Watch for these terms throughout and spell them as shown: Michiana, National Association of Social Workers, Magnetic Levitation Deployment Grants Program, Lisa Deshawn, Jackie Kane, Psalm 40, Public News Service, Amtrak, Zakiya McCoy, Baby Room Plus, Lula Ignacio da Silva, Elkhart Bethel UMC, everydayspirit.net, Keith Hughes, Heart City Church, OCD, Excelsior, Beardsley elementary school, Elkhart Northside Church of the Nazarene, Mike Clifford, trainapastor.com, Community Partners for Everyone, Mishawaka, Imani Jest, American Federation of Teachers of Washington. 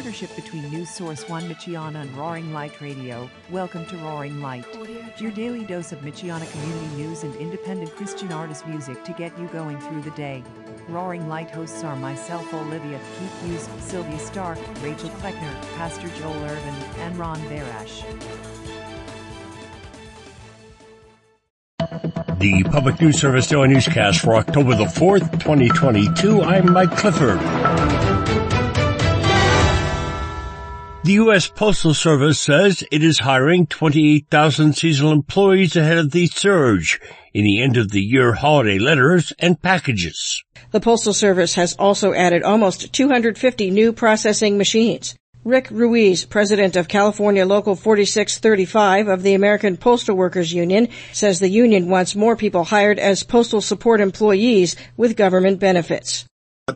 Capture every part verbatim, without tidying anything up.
partnership between News Source One Michiana and Roaring Light Radio. Welcome to Roaring Light, your daily dose of Michiana community news and independent Christian artist music to get you going through the day. Roaring Light hosts are myself, Olivia, Keith Hughes, Sylvia Stark, Rachel Kleckner, Pastor Joel Irvin, and Ron Barash. The Public News Service Daily Newscast for October the fourth, twenty twenty-two. I'm Mike Clifford. The U S. Postal Service says it is hiring twenty-eight thousand seasonal employees ahead of the surge in the end-of-the-year holiday letters and packages. The Postal Service has also added almost two hundred fifty new processing machines. Rick Ruiz, president of California Local forty-six thirty-five of the American Postal Workers Union, says the union wants more people hired as postal support employees with government benefits.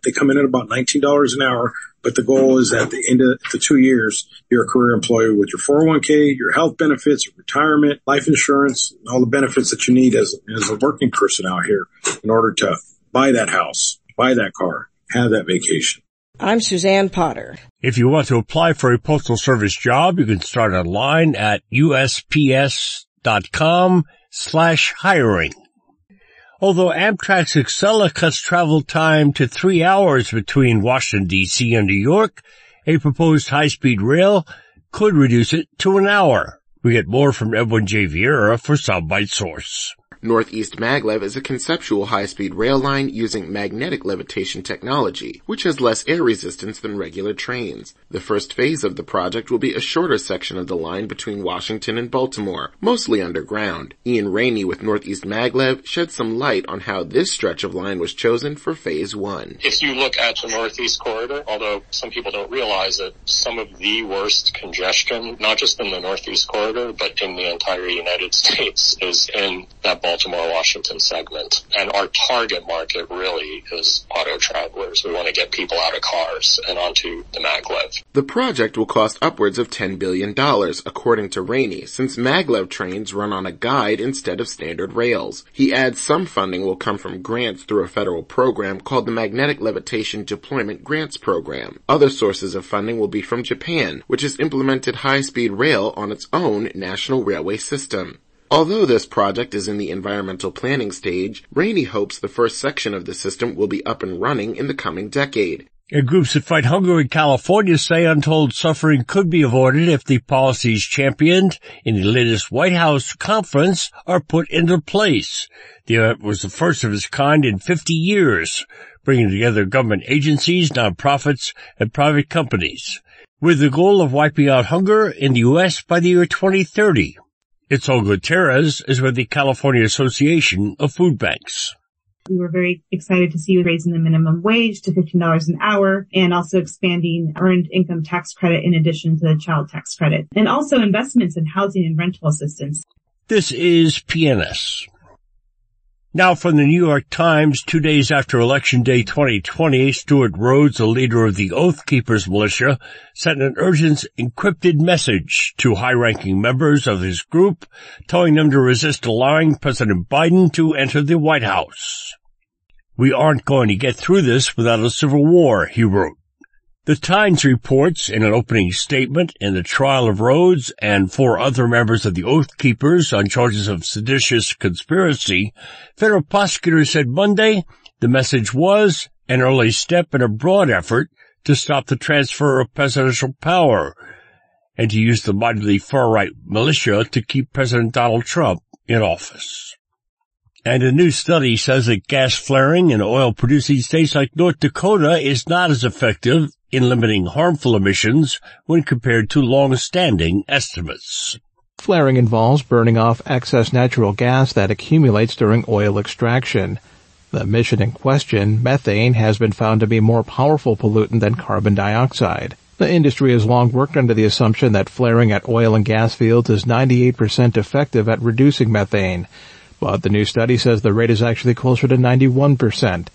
They come in at about nineteen dollars an hour, but the goal is at the end of the two years, you're a career employee with your four oh one k, your health benefits, your retirement, life insurance, and all the benefits that you need as, as a working person out here in order to buy that house, buy that car, have that vacation. I'm Suzanne Potter. If you want to apply for a Postal Service job, you can start online at usps.com slash hiring. Although Amtrak's Acela cuts travel time to three hours between Washington, D C and New York, a proposed high-speed rail could reduce it to an hour. We get more from Edwin J. Vieira for Soundbite Source. Northeast Maglev is a conceptual high-speed rail line using magnetic levitation technology, which has less air resistance than regular trains. The first phase of the project will be a shorter section of the line between Washington and Baltimore, mostly underground. Ian Rainey with Northeast Maglev shed some light on how this stretch of line was chosen for phase one. If you look at the Northeast corridor, although some people don't realize it, some of the worst congestion, not just in the Northeast corridor, but in the entire United States, is in that Baltimore. Baltimore, Washington segment. And our target market really is auto travelers. We want to get people out of cars and onto the Maglev. The project will cost upwards of ten billion dollars, according to Rainey, since Maglev trains run on a guide instead of standard rails. He adds some funding will come from grants through a federal program called the Magnetic Levitation Deployment Grants Program. Other sources of funding will be from Japan, which has implemented high-speed rail on its own national railway system. Although this project is in the environmental planning stage, Rainey hopes the first section of the system will be up and running in the coming decade. And groups that fight hunger in California say untold suffering could be avoided if the policies championed in the latest White House conference are put into place. The event was the first of its kind in fifty years, bringing together government agencies, nonprofits, and private companies, with the goal of wiping out hunger in the U S by the year twenty thirty. It's all good. Teres is with the California Association of Food Banks. We were very excited to see raising the minimum wage to fifteen dollars an hour and also expanding earned income tax credit in addition to the child tax credit, and also investments in housing and rental assistance. This is P N S. Now from the New York Times, two days after Election Day twenty twenty, Stuart Rhodes, the leader of the Oath Keepers militia, sent an urgent encrypted message to high-ranking members of his group, telling them to resist allowing President Biden to enter the White House. "We aren't going to get through this without a civil war," he wrote. The Times reports in an opening statement in the trial of Rhodes and four other members of the Oath Keepers on charges of seditious conspiracy, federal prosecutors said Monday the message was an early step in a broad effort to stop the transfer of presidential power and to use the might of the far-right militia to keep President Donald Trump in office. And a new study says that gas flaring in oil-producing states like North Dakota is not as effective in limiting harmful emissions when compared to long-standing estimates. Flaring involves burning off excess natural gas that accumulates during oil extraction. The emission in question, methane, has been found to be a more powerful pollutant than carbon dioxide. The industry has long worked under the assumption that flaring at oil and gas fields is ninety-eight percent effective at reducing methane. But the new study says the rate is actually closer to ninety-one percent.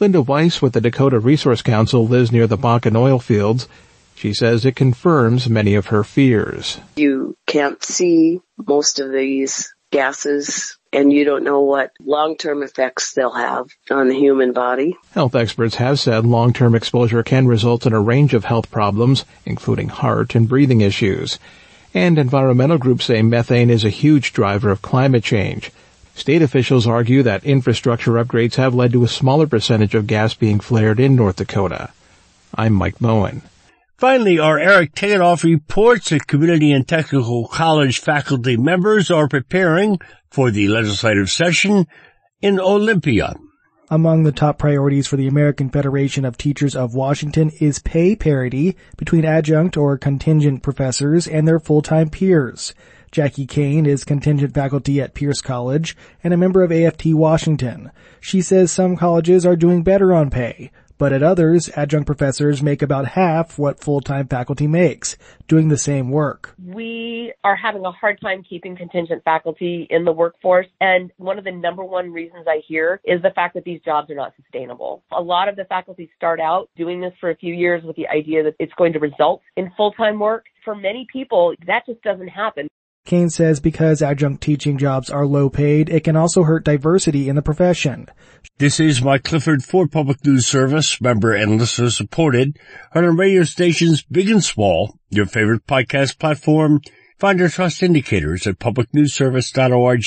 Linda Weiss with the Dakota Resource Council lives near the Bakken oil fields. She says it confirms many of her fears. You can't see most of these gases and you don't know what long-term effects they'll have on the human body. Health experts have said long-term exposure can result in a range of health problems, including heart and breathing issues. And environmental groups say methane is a huge driver of climate change. State officials argue that infrastructure upgrades have led to a smaller percentage of gas being flared in North Dakota. I'm Mike Bowen. Finally, our Eric Tegtmeier reports that community and technical college faculty members are preparing for the legislative session in Olympia. Among the top priorities for the American Federation of Teachers of Washington is pay parity between adjunct or contingent professors and their full-time peers. Jackie Kane is contingent faculty at Pierce College and a member of A F T Washington. She says some colleges are doing better on pay, but at others, adjunct professors make about half what full-time faculty makes, doing the same work. We are having a hard time keeping contingent faculty in the workforce, and one of the number one reasons I hear is the fact that these jobs are not sustainable. A lot of the faculty start out doing this for a few years with the idea that it's going to result in full-time work. For many people, that just doesn't happen. Kane says because adjunct teaching jobs are low paid, it can also hurt diversity in the profession. This is Mike Clifford for Public News Service, member and listener supported, on our radio stations big and small, your favorite podcast platform. Find our trust indicators at public news service dot org.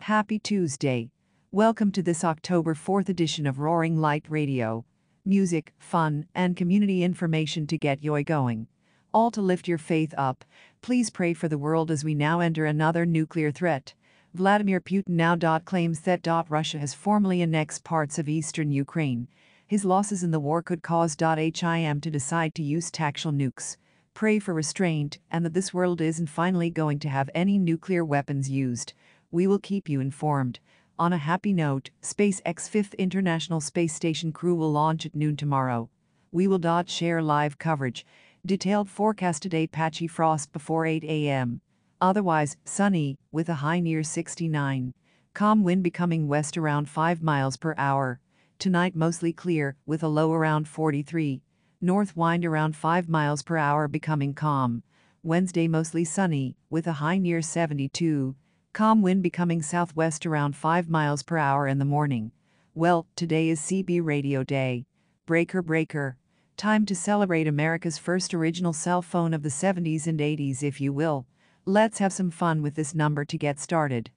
Happy Tuesday. Welcome to this October fourth edition of Roaring Light Radio. Music, fun, and community information to get you going. All to lift your faith up. Please pray for the world as we now enter another nuclear threat. Vladimir Putin now claims that Russia has formally annexed parts of eastern Ukraine. His losses in the war could cause H I M to decide to use tactical nukes. Pray for restraint and that this world isn't finally going to have any nuclear weapons used. We will keep you informed. On a happy note, SpaceX fifth International Space Station crew will launch at noon tomorrow. We will share live coverage. Detailed forecast today: patchy frost before eight a.m. Otherwise, sunny, with a high near sixty-nine. Calm wind becoming west around five miles per hour. Tonight mostly clear, with a low around forty-three. North wind around five miles per hour becoming calm. Wednesday mostly sunny, with a high near seventy-two. Calm wind becoming southwest around five miles per hour in the morning. Well, today is C B Radio Day. Breaker breaker. Time to celebrate America's first original cell phone of the seventies and eighties, if you will. Let's have some fun with this number to get started.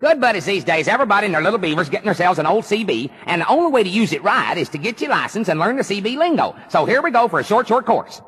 Good buddies these days, everybody and their little beavers getting themselves an old C B, and the only way to use it right is to get your license and learn the C B lingo. So here we go for a short, short course.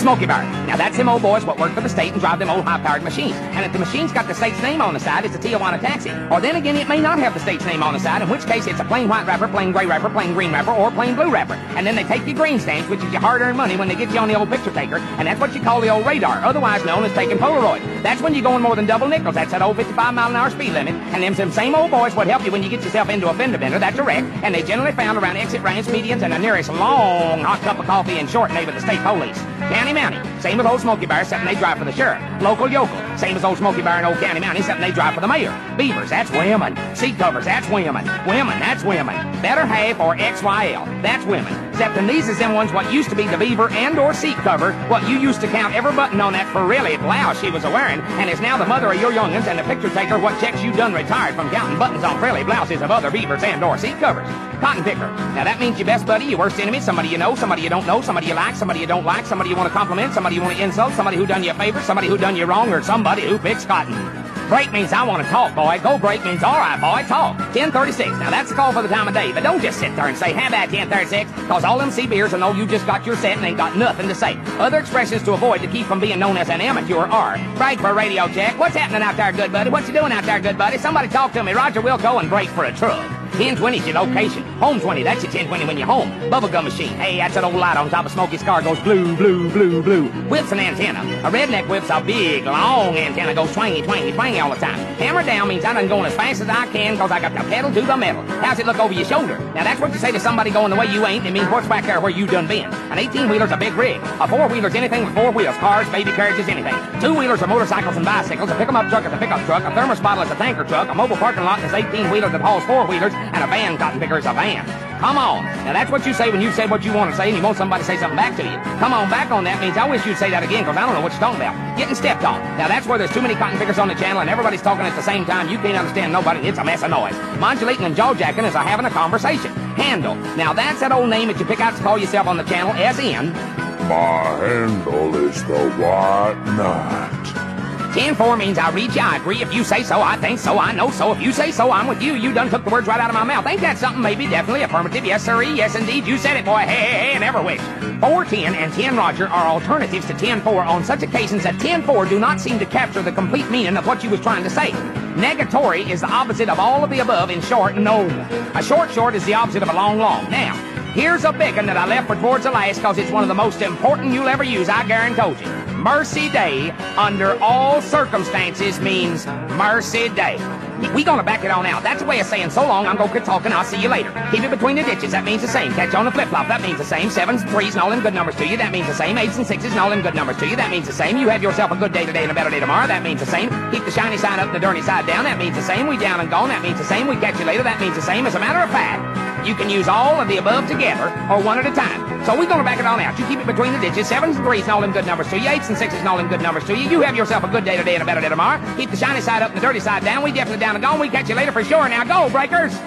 Smoky Bird. Now that's them old boys what work for the state and drive them old high-powered machines. And if the machine's got the state's name on the side, it's a Tijuana taxi. Or then again, it may not have the state's name on the side, in which case it's a plain white wrapper, plain gray wrapper, plain green wrapper, or plain blue wrapper. And then they take your green stamps, which is your hard-earned money, when they get you on the old picture taker, and that's what you call the old radar, otherwise known as taking Polaroid. That's when you're going more than double nickels. That's that old fifty-five mile an hour speed limit. And them some same old boys what help you when you get yourself into a fender bender. That's a wreck. And they generally found around exit ramps, medians, and the nearest long hot cup of coffee and short neighbor the state police. County Mountie, same as old Smoky Bear, except they drive for the sheriff. Local yokel, same as old Smoky Bear and old County Mountie, except they drive for the mayor. Beavers, that's women. Seat covers, that's women. Women, that's women. Better half or X Y L, that's women. Except and these is them ones what used to be the beaver and or seat cover, what you used to count every button on that Pirelli blouse she was a-wearing, and is now the mother of your young'uns and the picture taker what checks you done retired from counting buttons on Pirelli blouses of other beavers and or seat covers. Cotton picker. Now that means your best buddy, your worst enemy, somebody you know, somebody you don't know, somebody you like, somebody you don't like, somebody you want to compliment, somebody you want to insult, somebody who done you a favor, somebody who done you wrong, or somebody who picks cotton. Break means I want to talk, boy. Go break means all right, boy, talk. ten thirty-six. Now that's the call for the time of day, but don't just sit there and say, how about ten thirty-six? Because all them sea beers will know you just got your set and ain't got nothing to say. Other expressions to avoid to keep from being known as an amateur are break for radio check. What's happening out there, good buddy? What you doing out there, good buddy? Somebody talk to me. Roger, we'll go and break for a truck. ten twenty's your location. Home twenty, that's your ten twenty when you're home. Bubblegum machine. Hey, that's an old light on top of Smokey's car goes blue, blue, blue, blue. Whips an antenna. A redneck whips a big, long antenna. Goes twangy, twangy, twangy all the time. Hammer down means I done going as fast as I can because I got the pedal to the metal. How's it look over your shoulder? Now that's what you say to somebody going the way you ain't. It means what's back there where you done been. An eighteen-wheeler's a big rig. A four-wheeler's anything with four wheels. Cars, baby carriages, anything. Two-wheelers are motorcycles and bicycles. A pick-em-up truck is a pickup truck. A thermos bottle is a tanker truck. A mobile parking lot is eighteen-wheelers that hauls four-wheelers. and a van cotton picker is a van. Come on. Now, that's what you say when you say what you want to say, and you want somebody to say something back to you. Come on back on that means I wish you'd say that again, because I don't know what you're talking about. Getting stepped on. Now, that's where there's too many cotton pickers on the channel, and everybody's talking at the same time. You can't understand nobody. It's a mess of noise. Modulating and jaw-jacking is a having a conversation. Handle. Now, that's that old name that you pick out to call yourself on the channel, S N. My handle is the White Knight. ten four means I reach, I agree, if you say so, I think so, I know so, if you say so, I'm with you. You done took the words right out of my mouth. Ain't that something? Maybe, definitely, affirmative, yes sirree, yes indeed, you said it, boy, hey, hey, hey, and ever wish. four ten and ten Roger are alternatives to ten four on such occasions that ten four do not seem to capture the complete meaning of what you was trying to say. Negatory is the opposite of all of the above, in short, no. A short short is the opposite of a long long. Now, here's a big one that I left for towards the last, because it's one of the most important you'll ever use, I guarantee you. Mercy Day, under all circumstances, means Mercy Day. We gonna back it on out. That's a way of saying so long, I'm gonna quit talking, I'll see you later. Keep it between the ditches, that means the same. Catch on the flip-flop, that means the same. Sevens and threes and all them good numbers to you, that means the same. Eights and sixes and all them good numbers to you, that means the same. You have yourself a good day today and a better day tomorrow, that means the same. Keep the shiny side up and the dirty side down, that means the same. We down and gone, that means the same. We catch you later, that means the same. As a matter of fact, you can use all of the above together or one at a time. So we're going to back it on out. You keep it between the ditches. Sevens and threes and all them good numbers to you. Eights and sixes and all them good numbers to you. You have yourself a good day today and a better day tomorrow. Keep the shiny side up and the dirty side down. We definitely down and gone. We catch you later for sure. Now go, breakers.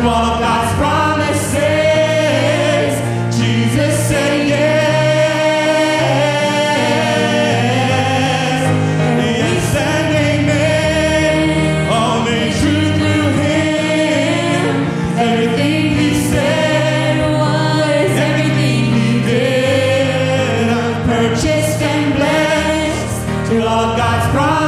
through all of God's promises. Jesus said yes, yes and amen. All made true through Him. Everything He said was everything He did. I'm purchased and blessed through all of God's promises.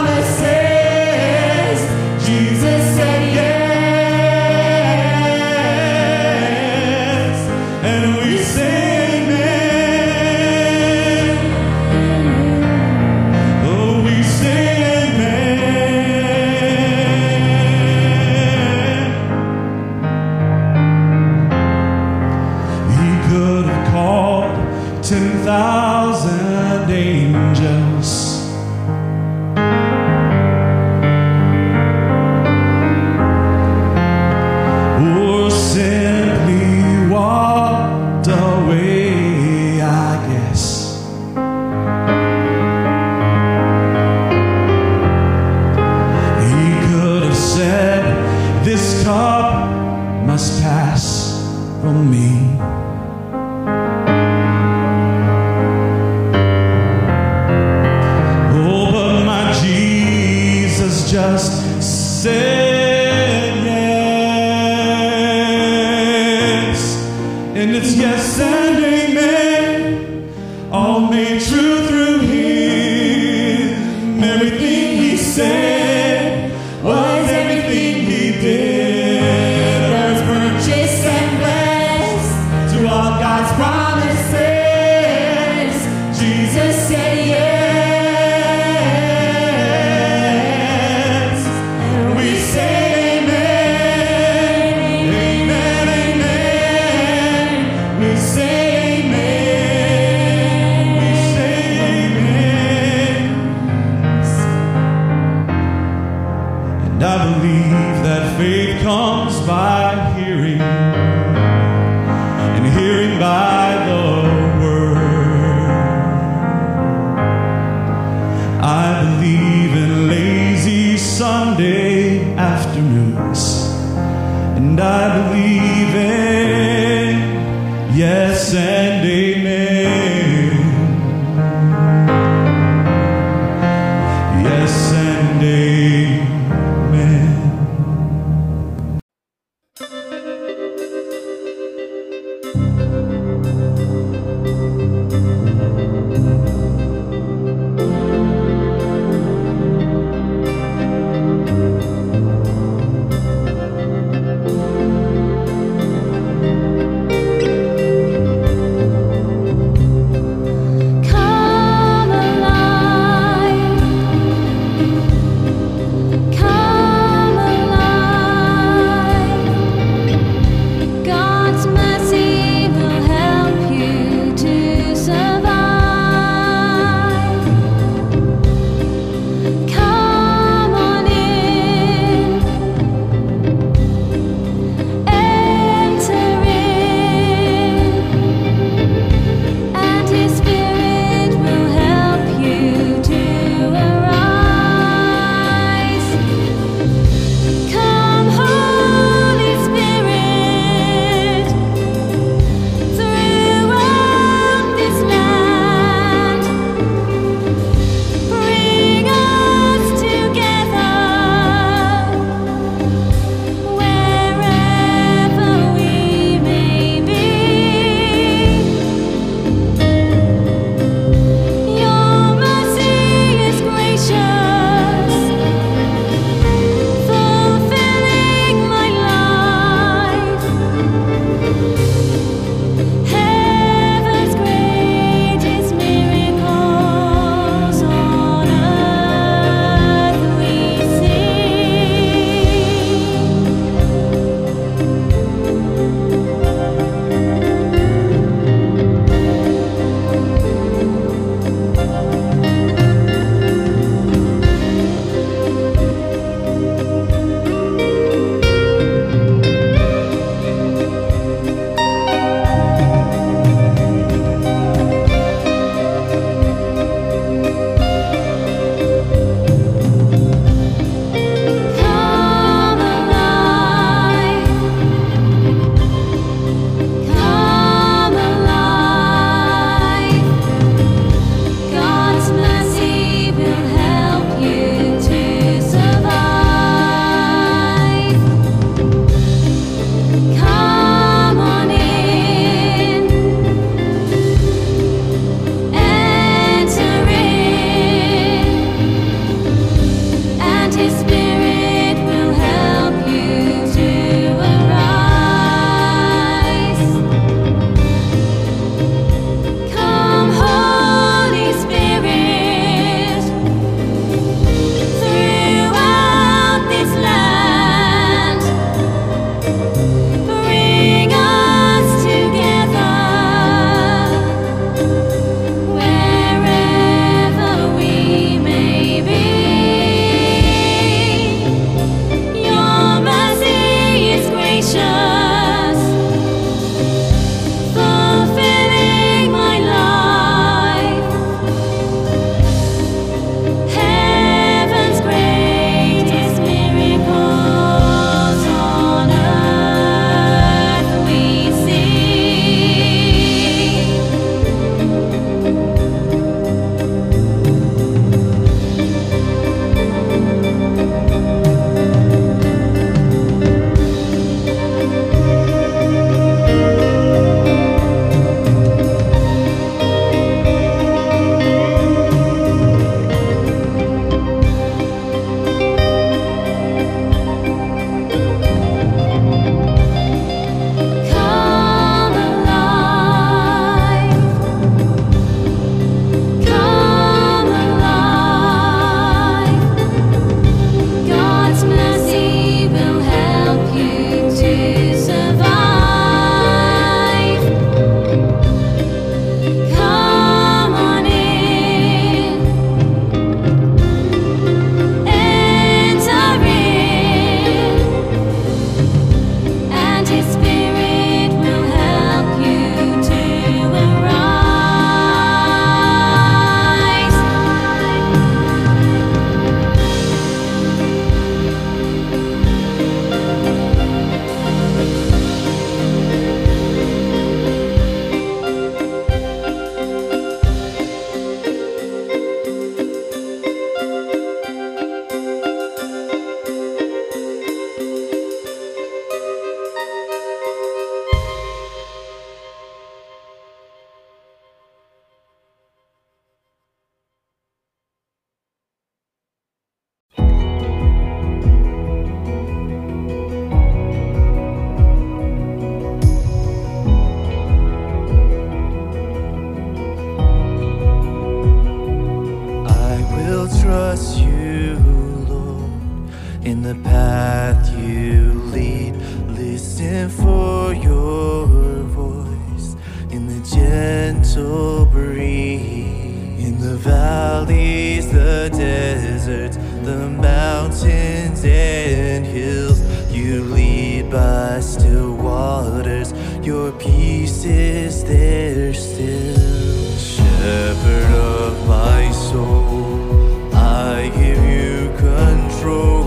listening for your voice in the gentle breeze, in the valleys, the deserts, the mountains and hills. You lead by still waters, your peace is there still. Shepherd of my soul, I give you control.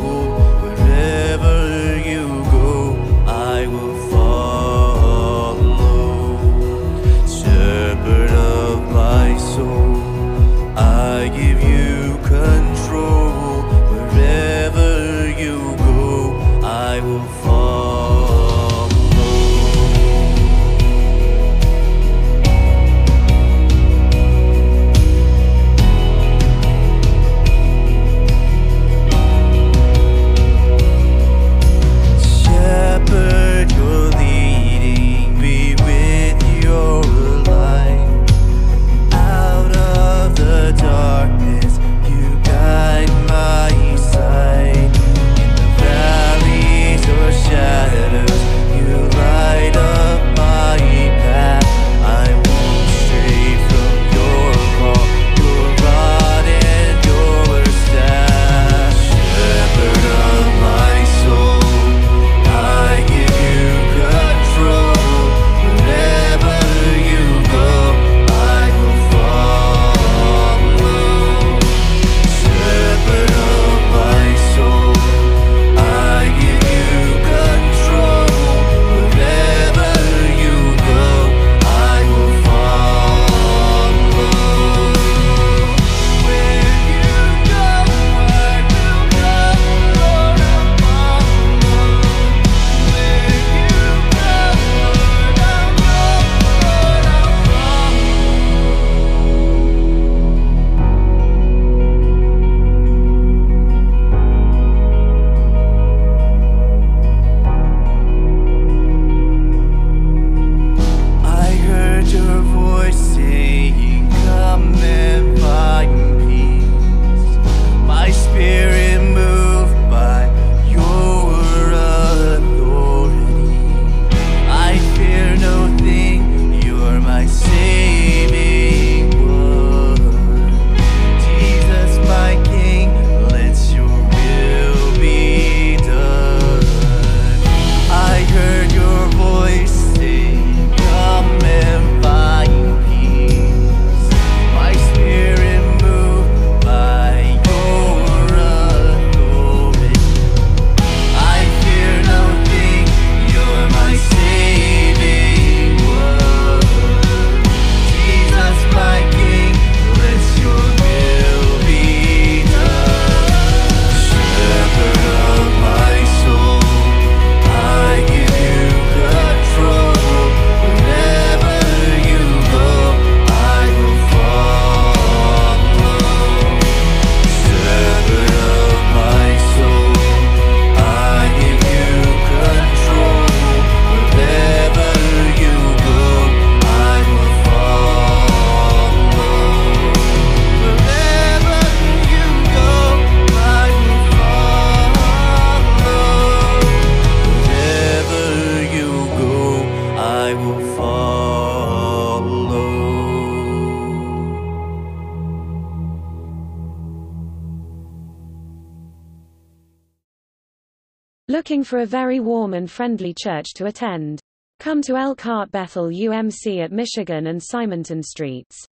Looking for a very warm and friendly church to attend? Come to Elkhart Bethel U M C at Michigan and Simonton Streets.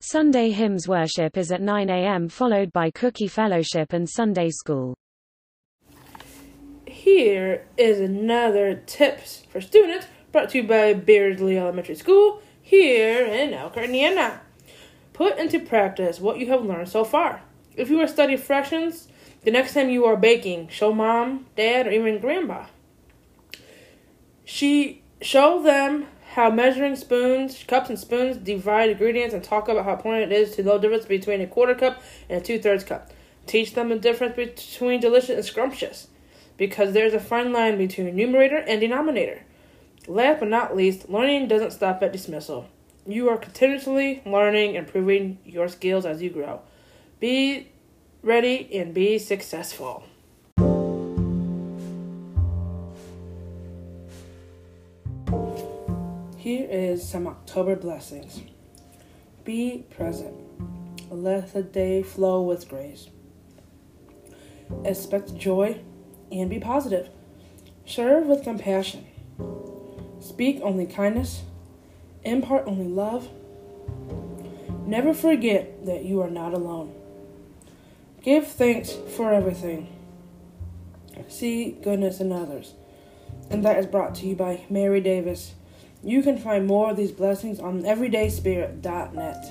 Sunday hymns worship is at nine a m followed by cookie fellowship and Sunday school. Here is another tips for students brought to you by Beardsley Elementary School here in Elkhart, Indiana. Put into practice what you have learned so far. If you are studying fractions, the next time you are baking, show mom, dad, or even grandma. She show them how measuring spoons, cups and spoons divide ingredients and talk about how important it is to know the difference between a quarter cup and a two-thirds cup. Teach them the difference between delicious and scrumptious, because there's a fine line between numerator and denominator. Last but not least, learning doesn't stop at dismissal. You are continuously learning and improving your skills as you grow. Be ready and be successful. Here is some October blessings. Be present. Let the day flow with grace. Expect joy and be positive. Serve with compassion. Speak only kindness. Impart only love. Never forget that you are not alone. Give thanks for everything. See goodness in others. And that is brought to you by Mary Davis. You can find more of these blessings on everyday spirit dot net.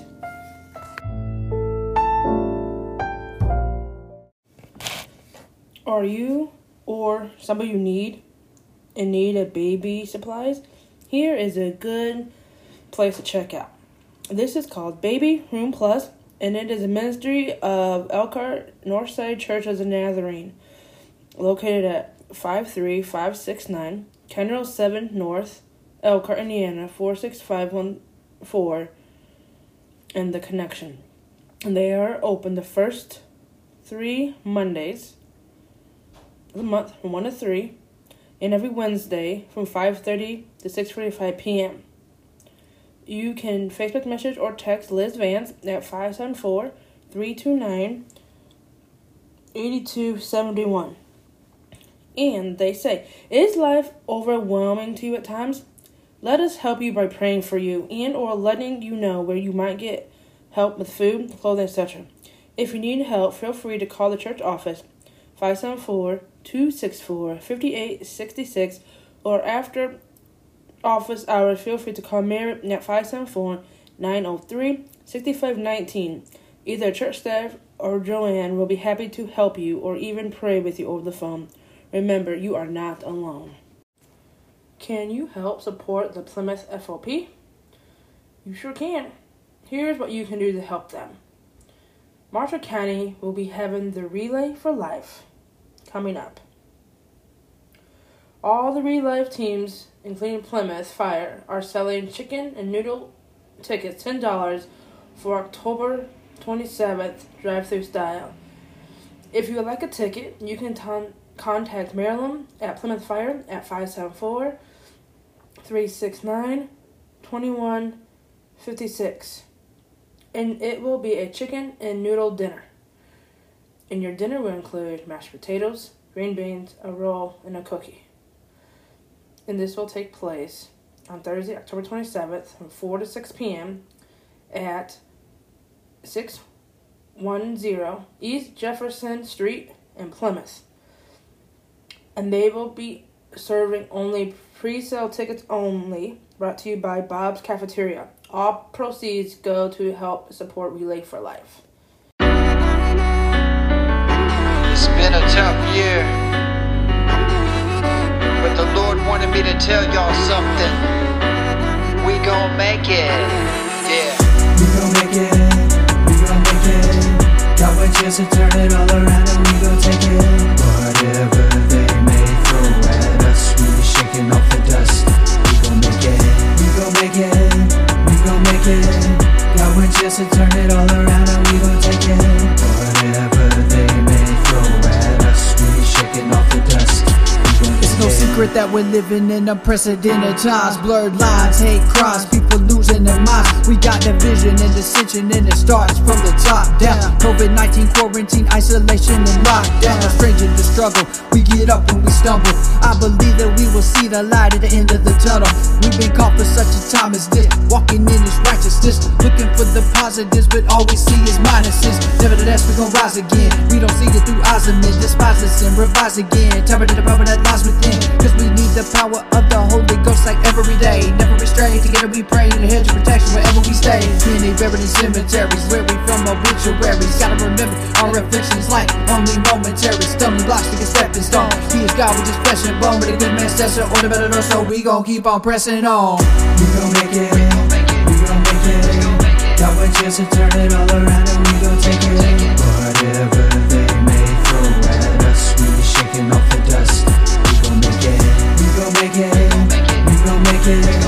Are you, or somebody you need, in need of baby supplies? Here is a good place to check out. This is called Baby Room Plus, and it is a ministry of Elkhart Northside Church of the Nazarene, located at five three five six nine Kenrill seven North, Elkhart, Indiana, four six five one four, and The Connection. And they are open the first three Mondays of the month from one to three, and every Wednesday from five thirty to six forty-five p.m. You can Facebook message or text Liz Vance at five seven four, three two nine, eight two seven one. And they say, is life overwhelming to you at times? Let us help you by praying for you and or letting you know where you might get help with food, clothing, et cetera. If you need help, feel free to call the church office, five seven four, two six four, five eight six six, or after office hours, feel free to call Mary at five seven four, nine zero three, six five one nine. Either church staff or Joanne will be happy to help you or even pray with you over the phone. Remember, you are not alone. Can you help support the Plymouth F O P? You sure can. Here's what you can do to help them. Marshall County will be having the Relay for Life coming up. All the Relay teams, including Plymouth Fire, are selling chicken and noodle tickets, ten dollars, for October twenty-seventh, drive-thru style. If you would like a ticket, you can t- contact Marilyn at Plymouth Fire at five seven four, three six nine, two one five six. And it will be a chicken and noodle dinner. And your dinner will include mashed potatoes, green beans, a roll, and a cookie. And this will take place on Thursday, October twenty-seventh from four to six p.m. at six ten East Jefferson Street in Plymouth. And they will be serving only pre-sale tickets only, brought to you by Bob's Cafeteria. All proceeds go to help support Relay for Life. It's been a tough year, but the Lord wanted me to tell y'all something. We gon' make it, yeah. We gon' make it, we gon' make it. Got one chance to turn it all around and we gon' take it. Whatever they may throw at us, we shaking off the dust. We gon' make it, we gon' make it, we gon' make it. Got one chance to turn it all around and we gon' take it. Whatever they may throw at us, we shaking off the dust. It's no secret that we're living in unprecedented times. Blurred lines, hate crimes, people losing their minds. We got division and dissension and it starts from the top down. COVID nineteen, quarantine, isolation and lockdown. A stranger to struggle, we get up when we stumble. I believe that we will see the light at the end of the tunnel. We've been called for such a time as this, walking in His righteousness, looking for the positives, but all we see is minuses. Nevertheless, we're gonna rise again. We don't see it through eyes of men, despise us and revise again. Tap it in the rubber that lies within, cause we need the power of the Holy Ghost like every day. Never restrained, together we pray in the hedge of protection wherever we stay. Being they buried in cemeteries, weary from obituaries. Gotta remember our afflictions like only momentary. Stumbling blocks like a stepping stone. He is God with his flesh and bone, but a good man's session order better know, so we gon' keep on pressing on. We gon' make it, we gon' make it, we gon' make it. Got one chance to turn it all around and we gon' take it. Whatever they may throw at us, we shaking off the dust. We gon' make it, we gon' make it.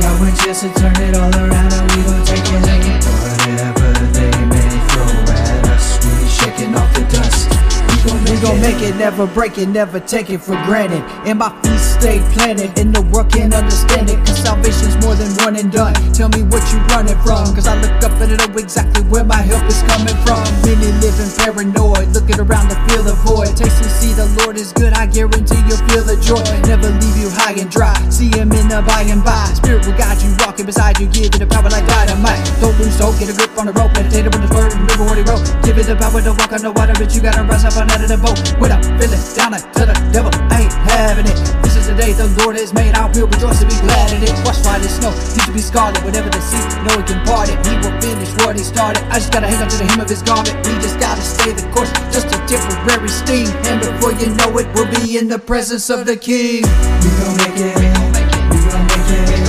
Got one chance to turn it all around and we gon' take it. Whatever they may throw at us, we shaking off the dust. We gon' make it, never never break it, never take it for granted. And my feet stay planted, and the world can't understand it. Cause salvation's more than one and done. Tell me what you running from. Cause I look up and I know exactly where my help is coming from. Many living paranoid, looking around to feel the void. Taste and see the Lord is good, I guarantee you'll feel the joy. Never leave you high and dry, see him in the by and by. Spirit will guide you, walking beside you, give it a power like dynamite. Don't lose hope, get a grip on the rope, meditate on the word and river where he wrote. Give it the power to walk on the water, but you gotta rise up and out of the boat. Without feeling down like to the devil, I ain't having it. This is the day the Lord has made, I will rejoice and be glad in it. Watch white as snow, he should be scarlet, whatever the sea, no one can part it. He will finish what he started, I just gotta hang on to the hem of his garment. We just gotta stay the course, just a temporary sting, and before you know it, we'll be in the presence of the King. We gon' make it, we gon' make it, we gon' make it.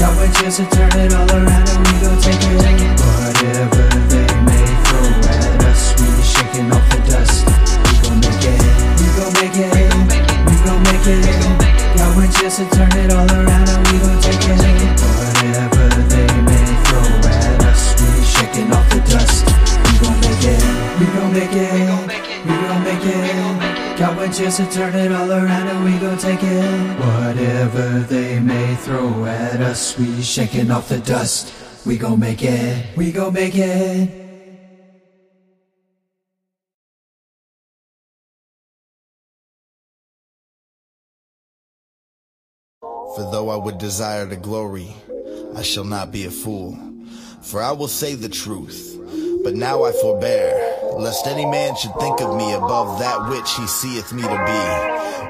God will just turn it all around and we gon' take it. Whatever they may throw at us, we be shaking off the dust. We gon' make it, we gon' make it, we gon' make it. God will just turn it all around and we gon' take it. Whatever they may throw at us, we be shaking off the dust. We gon' make it, we gon' make it, we gon' make it, we gon' make it. God will just turn it all around and we gon' take it. Whatever they may throw at us, we shaking off the dust. We gon' make it, we gon' make it. For though I would desire the glory, I shall not be a fool. For I will say the truth, but now I forbear, lest any man should think of me above that which he seeth me to be,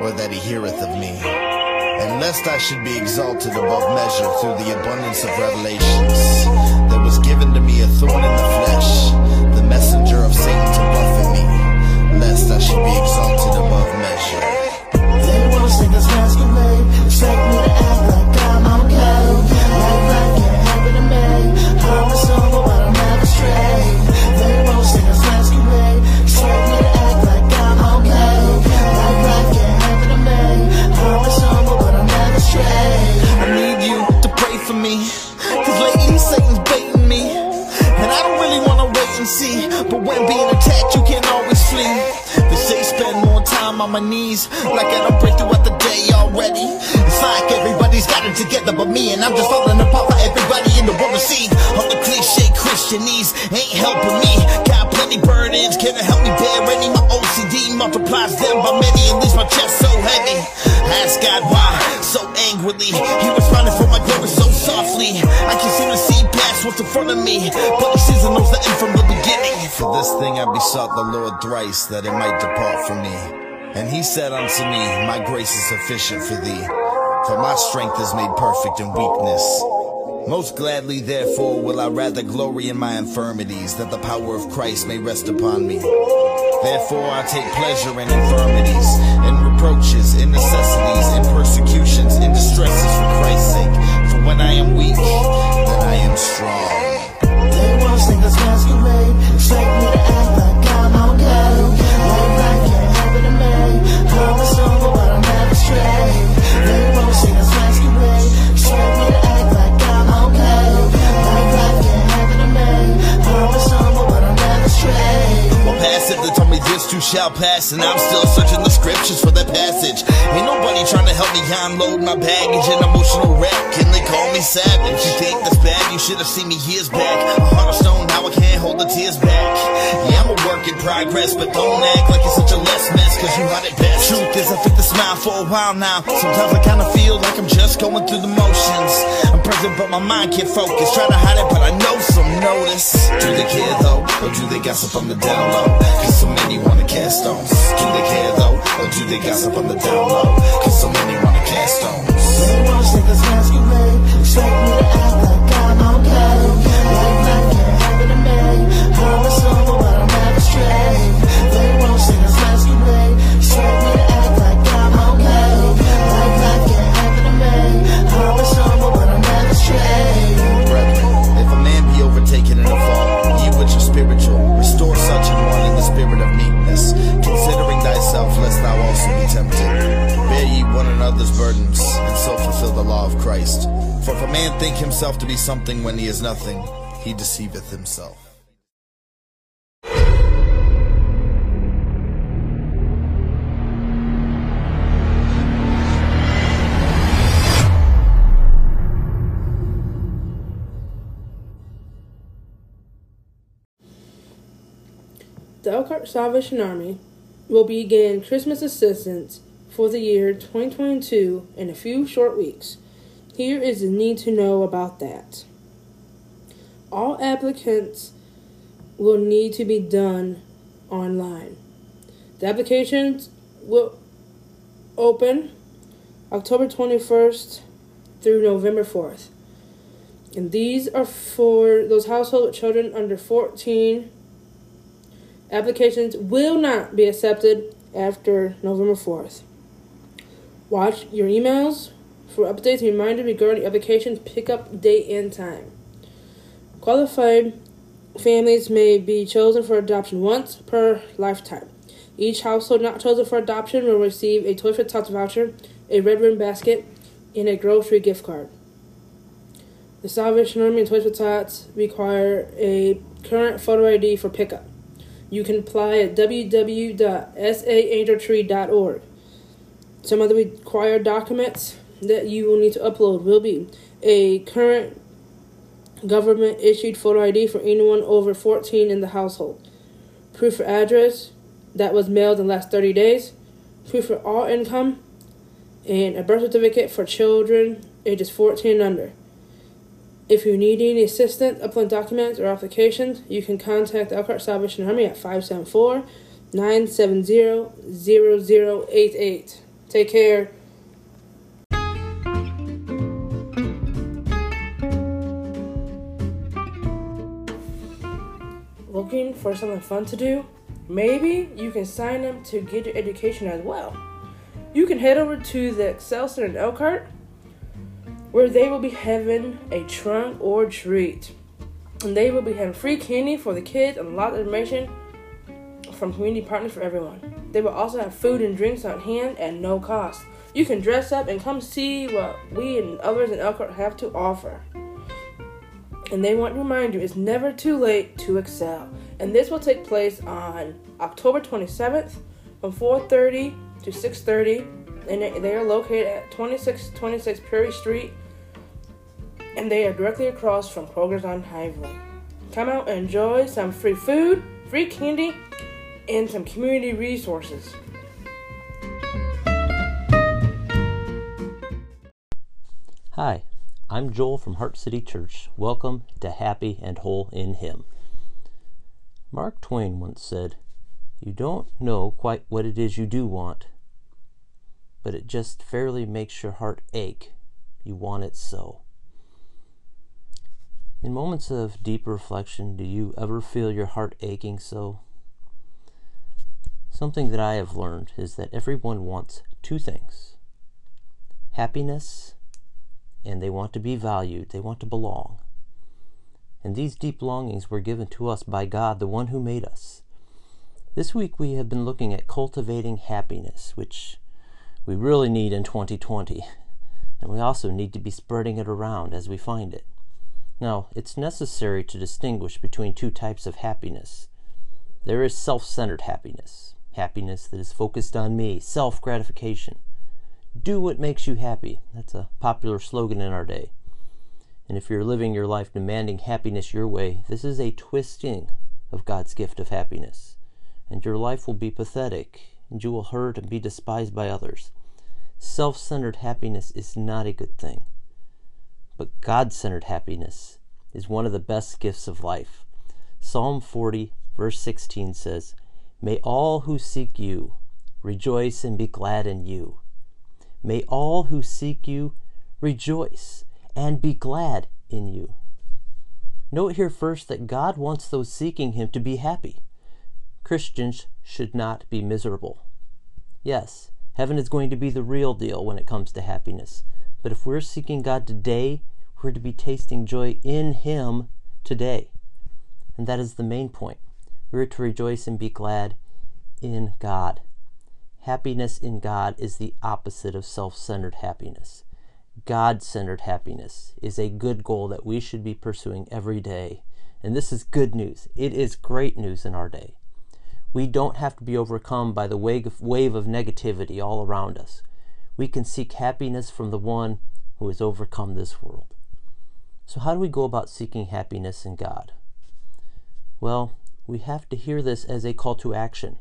or that he heareth of me. And lest I should be exalted above measure through the abundance of revelations. There was given to me a thorn in the flesh, the messenger of Satan to buffet me, lest I should be exalted above measure. They want to sing this masquerade, take me to act like I'm okay. Like that can't happen to me, I'm a sober but I'm never straight. They won't sing us masquerade, take me to act like I'm okay. Like life can't happen to me, I'm a sober but I'm never straight. I need you to pray for me, cause lately Satan's baiting me, and I don't really wanna wait and see, but when being attacked you can always flee. They say spend more time on my knees, like I don't break throughout the day already. It's like everybody's got it together but me, and I'm just falling apart for everybody in the world to see. All the cliche Christianese ain't helping me. Got plenty burdens, can't help me bear any. My O C D multiplies them by many, and leaves my chest so heavy. Ask God why, so angrily. He responded for my glory so softly. I can seem to see past what's in front of me, but he sees and knows the end from the beginning. For this thing I besought the Lord thrice, that it might depart from me. And he said unto me, my grace is sufficient for thee, for my strength is made perfect in weakness. Most gladly, therefore, will I rather glory in my infirmities, that the power of Christ may rest upon me. Therefore, I take pleasure in infirmities, in reproaches, in necessities, in persecutions, in distresses for Christ's sake. For when I am weak, then I am strong. They want to sing this masquerade, take me to act like I'm okay. Like that can't happen to me, I'm a sober but I'm never straight. They want to sing this masquerade, take me to act like well, passive, they told me this too shall pass, and I'm still searching the scriptures for that passage. Ain't nobody trying to help me unload my baggage and emotional wreck, and they call me savage. You think that's bad? You should have seen me years back. A heart of stone, now I can't hold the tears back. Yeah, I'm a work in progress, but don't act like it's such a less mess, cause you got it best. Truth is, I fit the smile for a while now. Sometimes I kinda feel like I'm just going through the motions. I'm present, but my mind can't focus. Try to hide it, but I know some notice. Do they care though, or do they gossip on the down low? Cause so many wanna cast stones. Do they care though, or do they gossip on the down low? Cause so many wanna cast stones. They wanna take this masquerade, take me to act like I'm okay. Like that can't happen to me, I'm a sober but I'm never straight. They wanna take this masquerade, take me to act like I'm okay. Like that can't happen to me, I'm a sober but I'm never straight. Brethren, if a man be overtaken in a fall, ye which are spiritual, restore such an one in the spirit of meekness, considering thyself, lest thou also be tempted. Bear ye one another's burdens, and so fulfill the law of Christ. For if a man think himself to be something when he is nothing, he deceiveth himself. the Elkhart Salvation Army will begin Christmas assistance for the year twenty twenty-two in a few short weeks. Here is the need to know about that. All applicants will need to be done online. The applications will open October twenty-first through November fourth. And these are for those households with children under fourteen. Applications will not be accepted after November fourth. Watch your emails for updates and reminders regarding application pickup date and time. Qualified families may be chosen for adoption once per lifetime. Each household not chosen for adoption will receive a toy for tots voucher, a red ribbon basket, and a grocery gift card. The Salvation Army and Toys for Tots require a current photo I D for pickup. You can apply at w w w dot s a angel tree dot org. Some of the required documents that you will need to upload will be a current government-issued photo I D for anyone over fourteen in the household, proof of address that was mailed in the last thirty days, proof of all income, and a birth certificate for children ages fourteen and under. If you need any assistance uploading documents or applications, you can contact the Elkhart Salvation Army at five seven four, nine seven zero, zero zero eight eight. Take care. Looking for something fun to do? Maybe you can sign up to get your education as well. You can head over to the Excelsior in Elkhart, where they will be having a trunk or treat. And they will be having free candy for the kids and a lot of information from community partners for everyone. They will also have food and drinks on hand at no cost. You can dress up and come see what we and others in Elkhart have to offer. And they want to remind you, it's never too late to excel. And this will take place on October twenty-seventh from four thirty to six thirty. And they are located at twenty-six twenty-six Prairie Street. And they are directly across from Kroger's on Hively. Come out and enjoy some free food, free candy, and some community resources. Hi, I'm Joel from Heart City Church. Welcome to Happy and Whole in Him. Mark Twain once said, "You don't know quite what it is you do want, but it just fairly makes your heart ache. You want it so." In moments of deep reflection, do you ever feel your heart aching so? Something that I have learned is that everyone wants two things: happiness, and they want to be valued, they want to belong. And these deep longings were given to us by God, the one who made us. This week we have been looking at cultivating happiness, which we really need in twenty twenty, and we also need to be spreading it around as we find it. Now, it's necessary to distinguish between two types of happiness. There is self-centered happiness, happiness that is focused on me, self-gratification. Do what makes you happy. That's a popular slogan in our day. And if you're living your life demanding happiness your way, this is a twisting of God's gift of happiness. And your life will be pathetic, and you will hurt and be despised by others. Self-centered happiness is not a good thing. But God-centered happiness is one of the best gifts of life. Psalm forty, verse sixteen says, "May all who seek you rejoice and be glad in you. May all who seek you rejoice and be glad in you." Note here first that God wants those seeking Him to be happy. Christians should not be miserable. Yes, heaven is going to be the real deal when it comes to happiness. But if we're seeking God today, we're to be tasting joy in Him today. And that is the main point. We're to rejoice and be glad in God. Happiness in God is the opposite of self-centered happiness. God-centered happiness is a good goal that we should be pursuing every day. And this is good news. It is great news in our day. We don't have to be overcome by the wave of negativity all around us. We can seek happiness from the one who has overcome this world. So how do we go about seeking happiness in God? Well, we have to hear this as a call to action.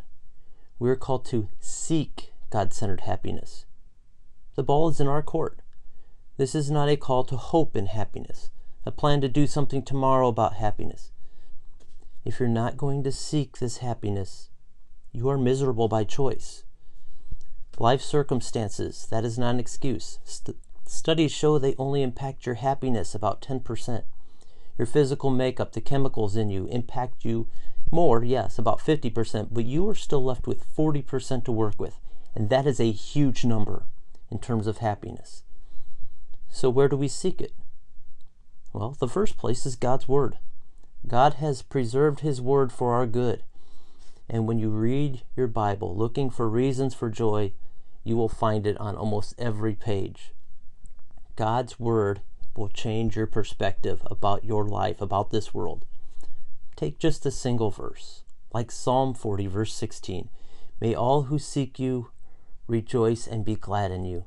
We are called to seek God-centered happiness. The ball is in our court. This is not a call to hope in happiness, a plan to do something tomorrow about happiness. If you're not going to seek this happiness, you are miserable by choice. Life circumstances, that is not an excuse. St- studies show they only impact your happiness about ten percent. Your physical makeup, the chemicals in you, impact you more, yes, about fifty percent, but you are still left with forty percent to work with, and that is a huge number in terms of happiness. So where do we seek it? Well, the first place is God's Word. God has preserved His Word for our good. And when you read your Bible looking for reasons for joy, you will find it on almost every page. God's Word will change your perspective about your life, about this world. Take just a single verse, like Psalm forty, verse sixteen. May all who seek you rejoice and be glad in you.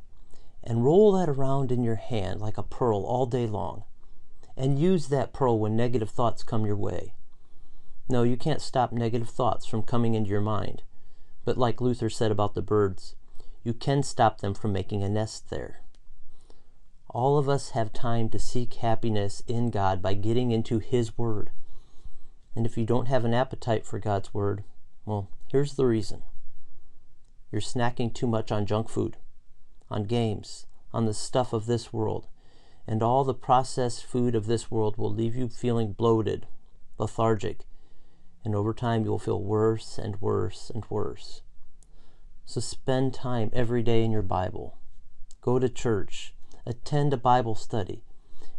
And roll that around in your hand like a pearl all day long. And use that pearl when negative thoughts come your way. No, you can't stop negative thoughts from coming into your mind. But like Luther said about the birds, you can stop them from making a nest there. All of us have time to seek happiness in God by getting into His Word. And if you don't have an appetite for God's Word, well, here's the reason. You're snacking too much on junk food, on games, on the stuff of this world, and all the processed food of this world will leave you feeling bloated, lethargic, and over time you will feel worse and worse and worse. So spend time every day in your Bible. Go to church, attend a Bible study,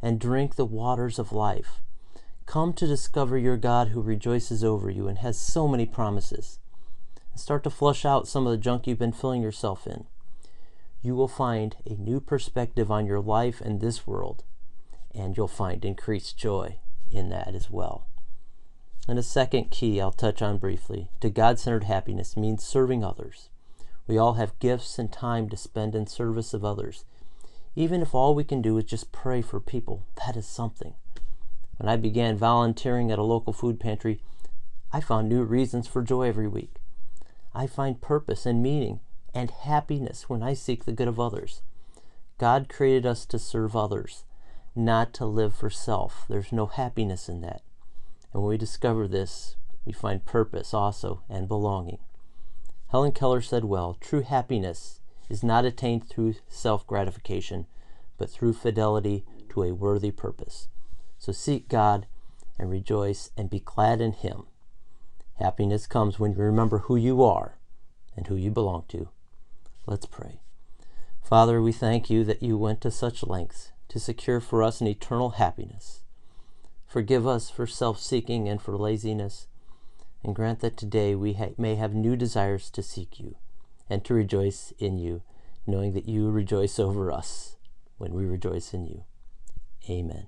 and drink the waters of life. Come to discover your God who rejoices over you and has so many promises. And start to flush out some of the junk you've been filling yourself in. You will find a new perspective on your life and this world, and you'll find increased joy in that as well. And a second key I'll touch on briefly to God-centered happiness means serving others. We all have gifts and time to spend in service of others. Even if all we can do is just pray for people, that is something. When I began volunteering at a local food pantry, I found new reasons for joy every week. I find purpose and meaning and happiness when I seek the good of others. God created us to serve others, not to live for self. There's no happiness in that. And when we discover this, we find purpose also and belonging. Helen Keller said well, true happiness is not attained through self-gratification, but through fidelity to a worthy purpose. So seek God and rejoice and be glad in Him. Happiness comes when you remember who you are and who you belong to. Let's pray. Father, we thank You that You went to such lengths to secure for us an eternal happiness. Forgive us for self-seeking and for laziness, and grant that today we ha- may have new desires to seek You and to rejoice in You, knowing that You rejoice over us when we rejoice in You. Amen.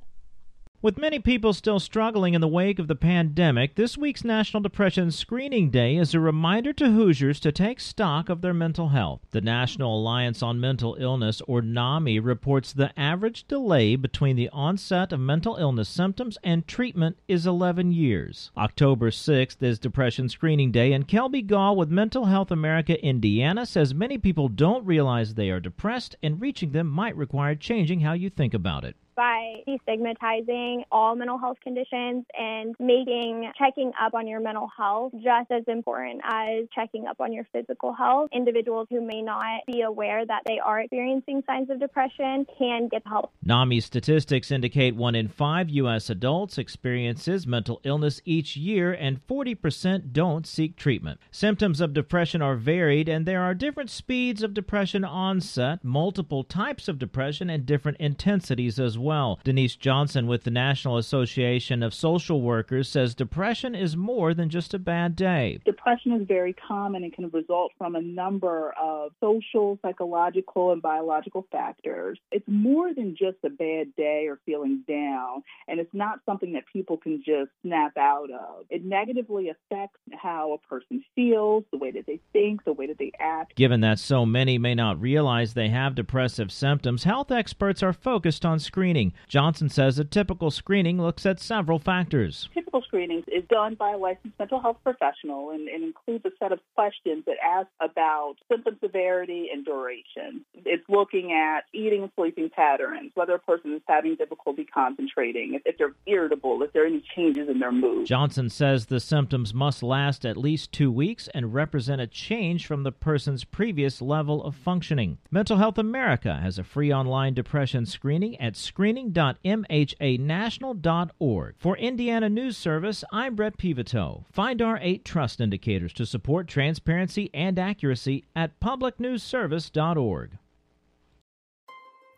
With many people still struggling in the wake of the pandemic, this week's National Depression Screening Day is a reminder to Hoosiers to take stock of their mental health. The National Alliance on Mental Illness, or NAMI, reports the average delay between the onset of mental illness symptoms and treatment is eleven years. October sixth is Depression Screening Day, and Kelby Gall with Mental Health America Indiana says many people don't realize they are depressed, and reaching them might require changing how you think about it. By destigmatizing all mental health conditions and making checking up on your mental health just as important as checking up on your physical health. Individuals who may not be aware that they are experiencing signs of depression can get help. NAMI statistics indicate one in five U S adults experiences mental illness each year, and forty percent don't seek treatment. Symptoms of depression are varied, and there are different speeds of depression onset, multiple types of depression, and different intensities as well. well. Denise Johnson with the National Association of Social Workers says depression is more than just a bad day. Depression is very common and can result from a number of social, psychological, and biological factors. It's more than just a bad day or feeling down, and it's not something that people can just snap out of. It negatively affects how a person feels, the way that they think, the way that they act. Given that so many may not realize they have depressive symptoms, health experts are focused on screening. Johnson says a typical screening looks at several factors. Typically principal screenings is done by a licensed mental health professional and, and includes a set of questions that ask about symptom severity and duration. It's looking at eating and sleeping patterns, whether a person is having difficulty concentrating, if, if they're irritable, if there are any changes in their mood. Johnson says the symptoms must last at least two weeks and represent a change from the person's previous level of functioning. Mental Health America has a free online depression screening at screening dot m h a national dot org. For Indiana News Service, I'm Brett Pivato. Find our eight trust indicators to support transparency and accuracy at public news service dot org.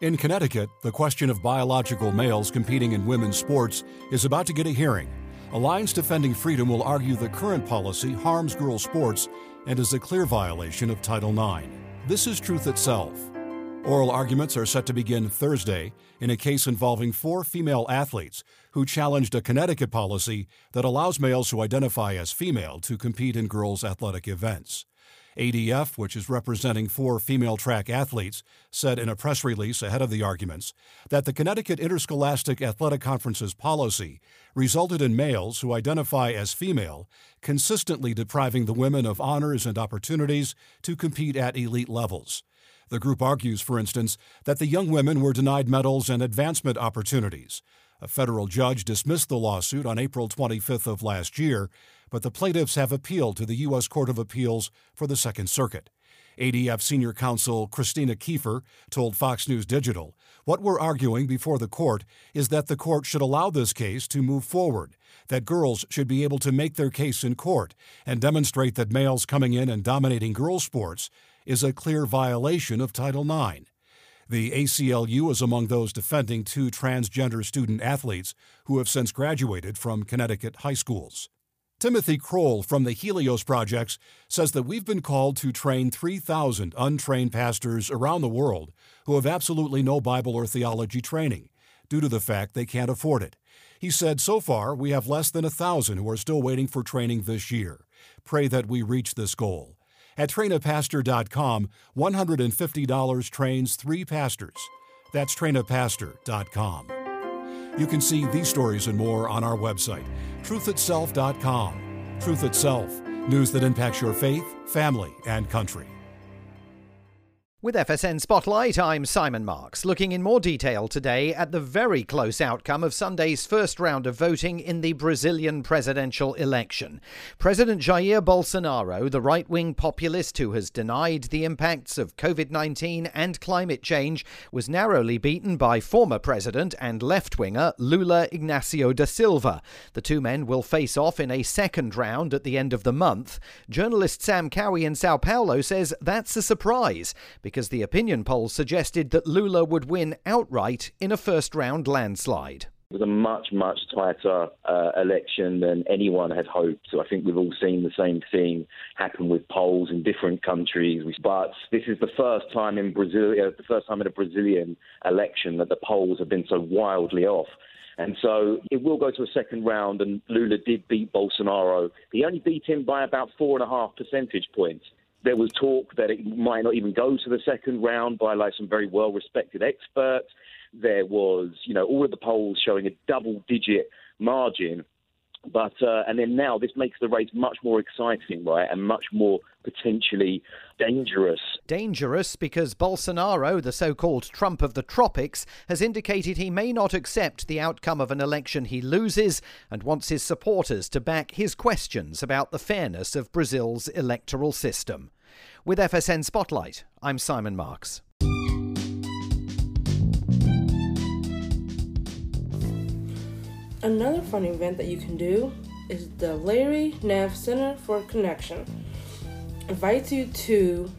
In Connecticut, the question of biological males competing in women's sports is about to get a hearing. Alliance Defending Freedom will argue the current policy harms girls' sports and is a clear violation of Title nine. This is Truth Itself. Oral arguments are set to begin Thursday in a case involving four female athletes who challenged a Connecticut policy that allows males who identify as female to compete in girls' athletic events. A D F, which is representing four female track athletes, said in a press release ahead of the arguments that the Connecticut Interscholastic Athletic Conference's policy resulted in males who identify as female consistently depriving the women of honors and opportunities to compete at elite levels. The group argues, for instance, that the young women were denied medals and advancement opportunities. A federal judge dismissed the lawsuit on April twenty-fifth of last year, but the plaintiffs have appealed to the U S. Court of Appeals for the Second Circuit. A D F senior counsel Christina Kiefer told Fox News Digital, "What we're arguing before the court is that the court should allow this case to move forward, that girls should be able to make their case in court and demonstrate that males coming in and dominating girls' sports is a clear violation of Title nine. The A C L U is among those defending two transgender student athletes who have since graduated from Connecticut high schools. Timothy Kroll from the Helios Projects says that we've been called to train three thousand untrained pastors around the world who have absolutely no Bible or theology training due to the fact they can't afford it. He said, so far, we have less than one thousand who are still waiting for training this year. Pray that we reach this goal. At train a pastor dot com, one hundred fifty dollars trains three pastors. That's train a pastor dot com. You can see these stories and more on our website, truth itself dot com. Truth Itself, news that impacts your faith, family, and country. With F S N Spotlight, I'm Simon Marks, looking in more detail today at the very close outcome of Sunday's first round of voting in the Brazilian presidential election. President Jair Bolsonaro, the right-wing populist who has denied the impacts of covid nineteen and climate change, was narrowly beaten by former president and left-winger Lula Ignacio da Silva. The two men will face off in a second round at the end of the month. Journalist Sam Cowie in Sao Paulo says that's a surprise, because because the opinion poll suggested that Lula would win outright in a first-round landslide. It was a much, much tighter uh, election than anyone had hoped. So I think we've all seen the same thing happen with polls in different countries. But this is the first time in Brazil, uh, the first time in a Brazilian election that the polls have been so wildly off. And so it will go to a second round, and Lula did beat Bolsonaro. He only beat him by about four and a half percentage points. There was talk that it might not even go to the second round by like some very well-respected experts. There was, you know, all of the polls showing a double-digit margin. But uh, and then now this makes the race much more exciting, right, and much more potentially dangerous. Dangerous because Bolsonaro, the so-called Trump of the tropics, has indicated he may not accept the outcome of an election he loses and wants his supporters to back his questions about the fairness of Brazil's electoral system. With F S N Spotlight, I'm Simon Marks. Another fun event that you can do is the Larry Neff Center for Connection invites you to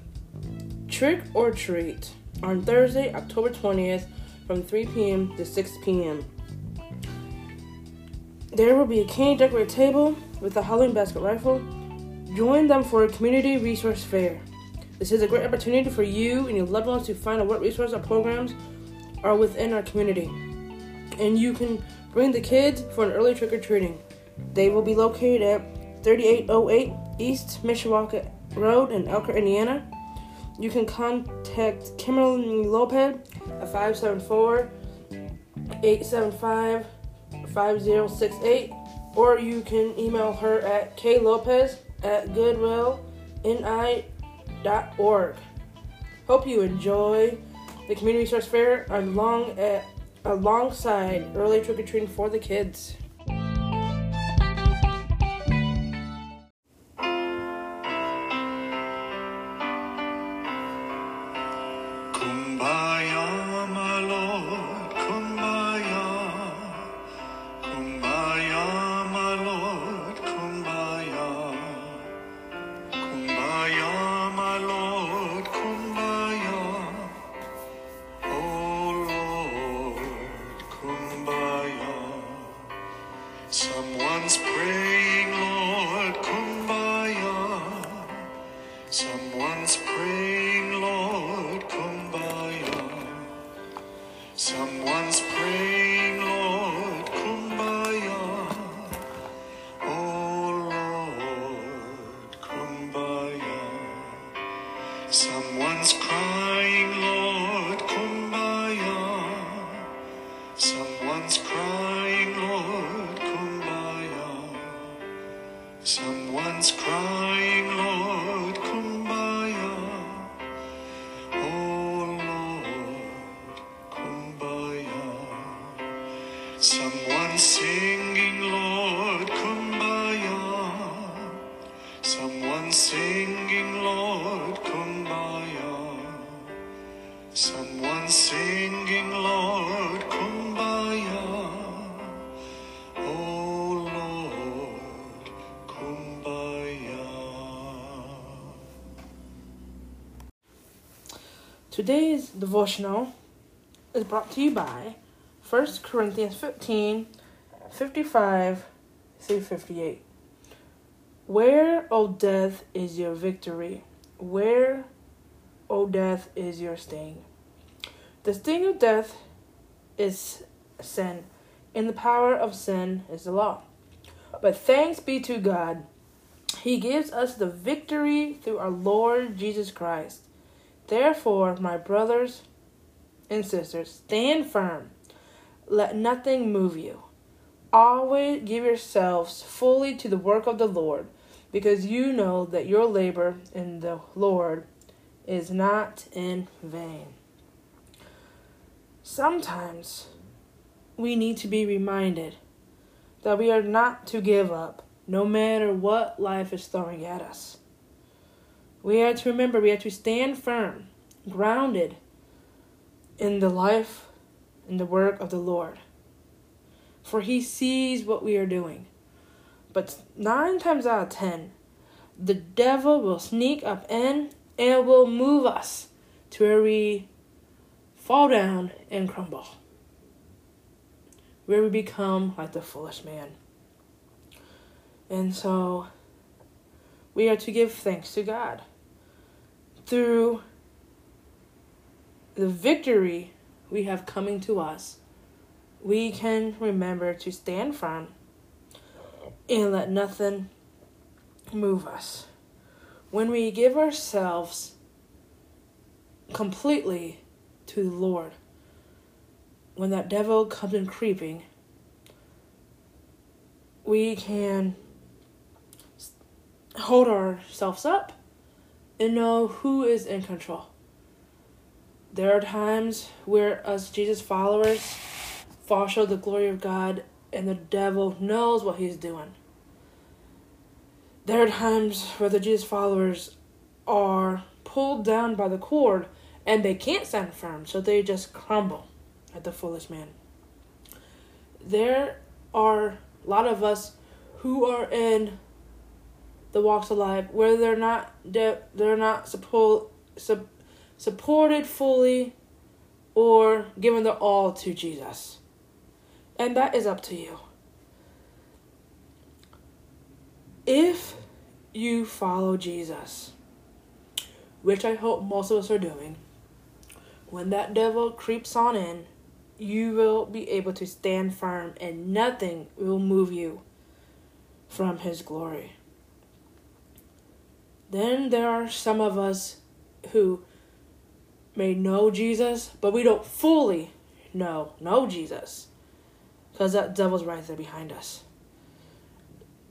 Trick or Treat on Thursday, October twentieth from three p.m. to six p.m. There will be a candy decorated table with a Halloween basket rifle. Join them for a community resource fair. This is a great opportunity for you and your loved ones to find out what resources or programs are within our community. And you can bring the kids for an early trick-or-treating. They will be located at thirty-eight oh eight East Mishawaka Road in Elkhart, Indiana. You can contact Kimberly Lopez at five seven four, eight seven five, five oh six eight or you can email her at klopez at goodwillni dot org. Hope you enjoy the community source fair along at, alongside early trick-or-treating for the kids. Today's devotional is brought to you by First Corinthians fifteen, fifty-five through fifty-eight. Where, O death, is your victory? Where, O death, is your sting? The sting of death is sin, and the power of sin is the law. But thanks be to God, He gives us the victory through our Lord Jesus Christ. Therefore, my brothers and sisters, stand firm. Let nothing move you. Always give yourselves fully to the work of the Lord, because you know that your labor in the Lord is not in vain. Sometimes we need to be reminded that we are not to give up, no matter what life is throwing at us. We have to remember, we have to stand firm, grounded in the life and the work of the Lord. For He sees what we are doing. But nine times out of ten, the devil will sneak up in and will move us to where we fall down and crumble, where we become like the foolish man. And so we are to give thanks to God through the victory we have coming to us. We can remember to stand firm and let nothing move us. When we give ourselves completely to the Lord, when that devil comes in creeping, we can hold ourselves up and know who is in control. There are times where us Jesus followers fall short of the glory of God, and the devil knows what he's doing. There are times where the Jesus followers are pulled down by the cord, and they can't stand firm, so they just crumble at the foolish man. There are a lot of us who are in the walks of life where they're not de- they're not suppo- su- supported fully or given their all to Jesus. And that is up to you. If you follow Jesus, which I hope most of us are doing, when that devil creeps on in, you will be able to stand firm and nothing will move you from His glory. Then there are some of us who may know Jesus, but we don't fully know, know Jesus, because that devil's right there behind us.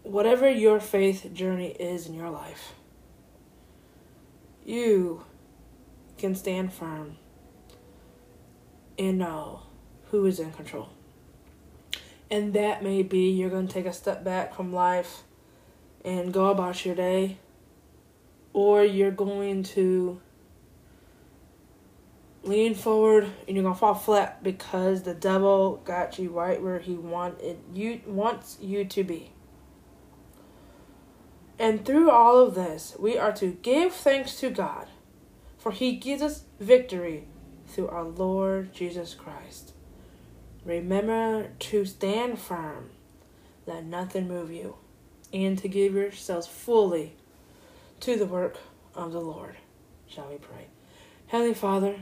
whatever your faith journey is in your life, you can stand firm and know who is in control. And that may be you're going to take a step back from life and go about your day, or you're going to lean forward and you're going to fall flat because the devil got you right where he wanted you wants you to be. And through all of this, we are to give thanks to God, for he gives us victory through our Lord Jesus Christ. Remember to stand firm, let nothing move you, and to give yourselves fully to the work of the Lord. Shall we pray? Heavenly Father,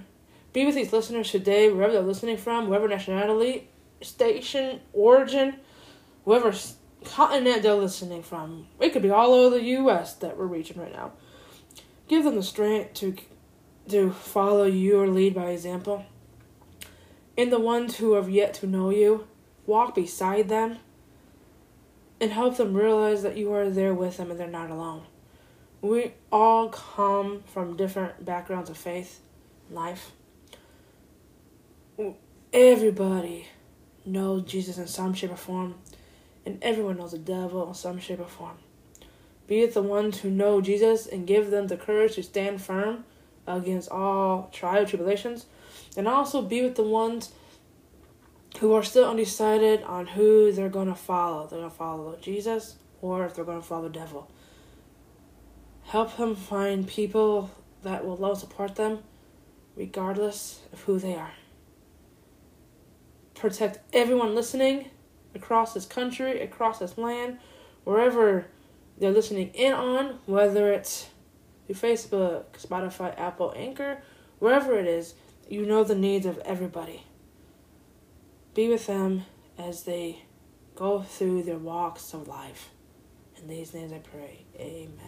be with these listeners today, wherever they're listening from, wherever nationality, station, origin, whoever continent they're listening from. It could be all over the U S that we're reaching right now. Give them the strength to to follow your lead by example. And the ones who have yet to know you, walk beside them and help them realize that you are there with them and they're not alone. We all come from different backgrounds of faith, life. Everybody knows Jesus in some shape or form, and everyone knows the devil in some shape or form. Be it the ones who know Jesus and give them the courage to stand firm against all trials and tribulations, and also be with the ones who are still undecided on who they're going to follow. They're going to follow Jesus, or if they're going to follow the devil. Help them find people that will love and support them, regardless of who they are. Protect everyone listening across this country, across this land, wherever they're listening in on, whether it's through Facebook, Spotify, Apple, Anchor, wherever it is, you know the needs of everybody. Be with them as they go through their walks of life. In these names I pray, amen.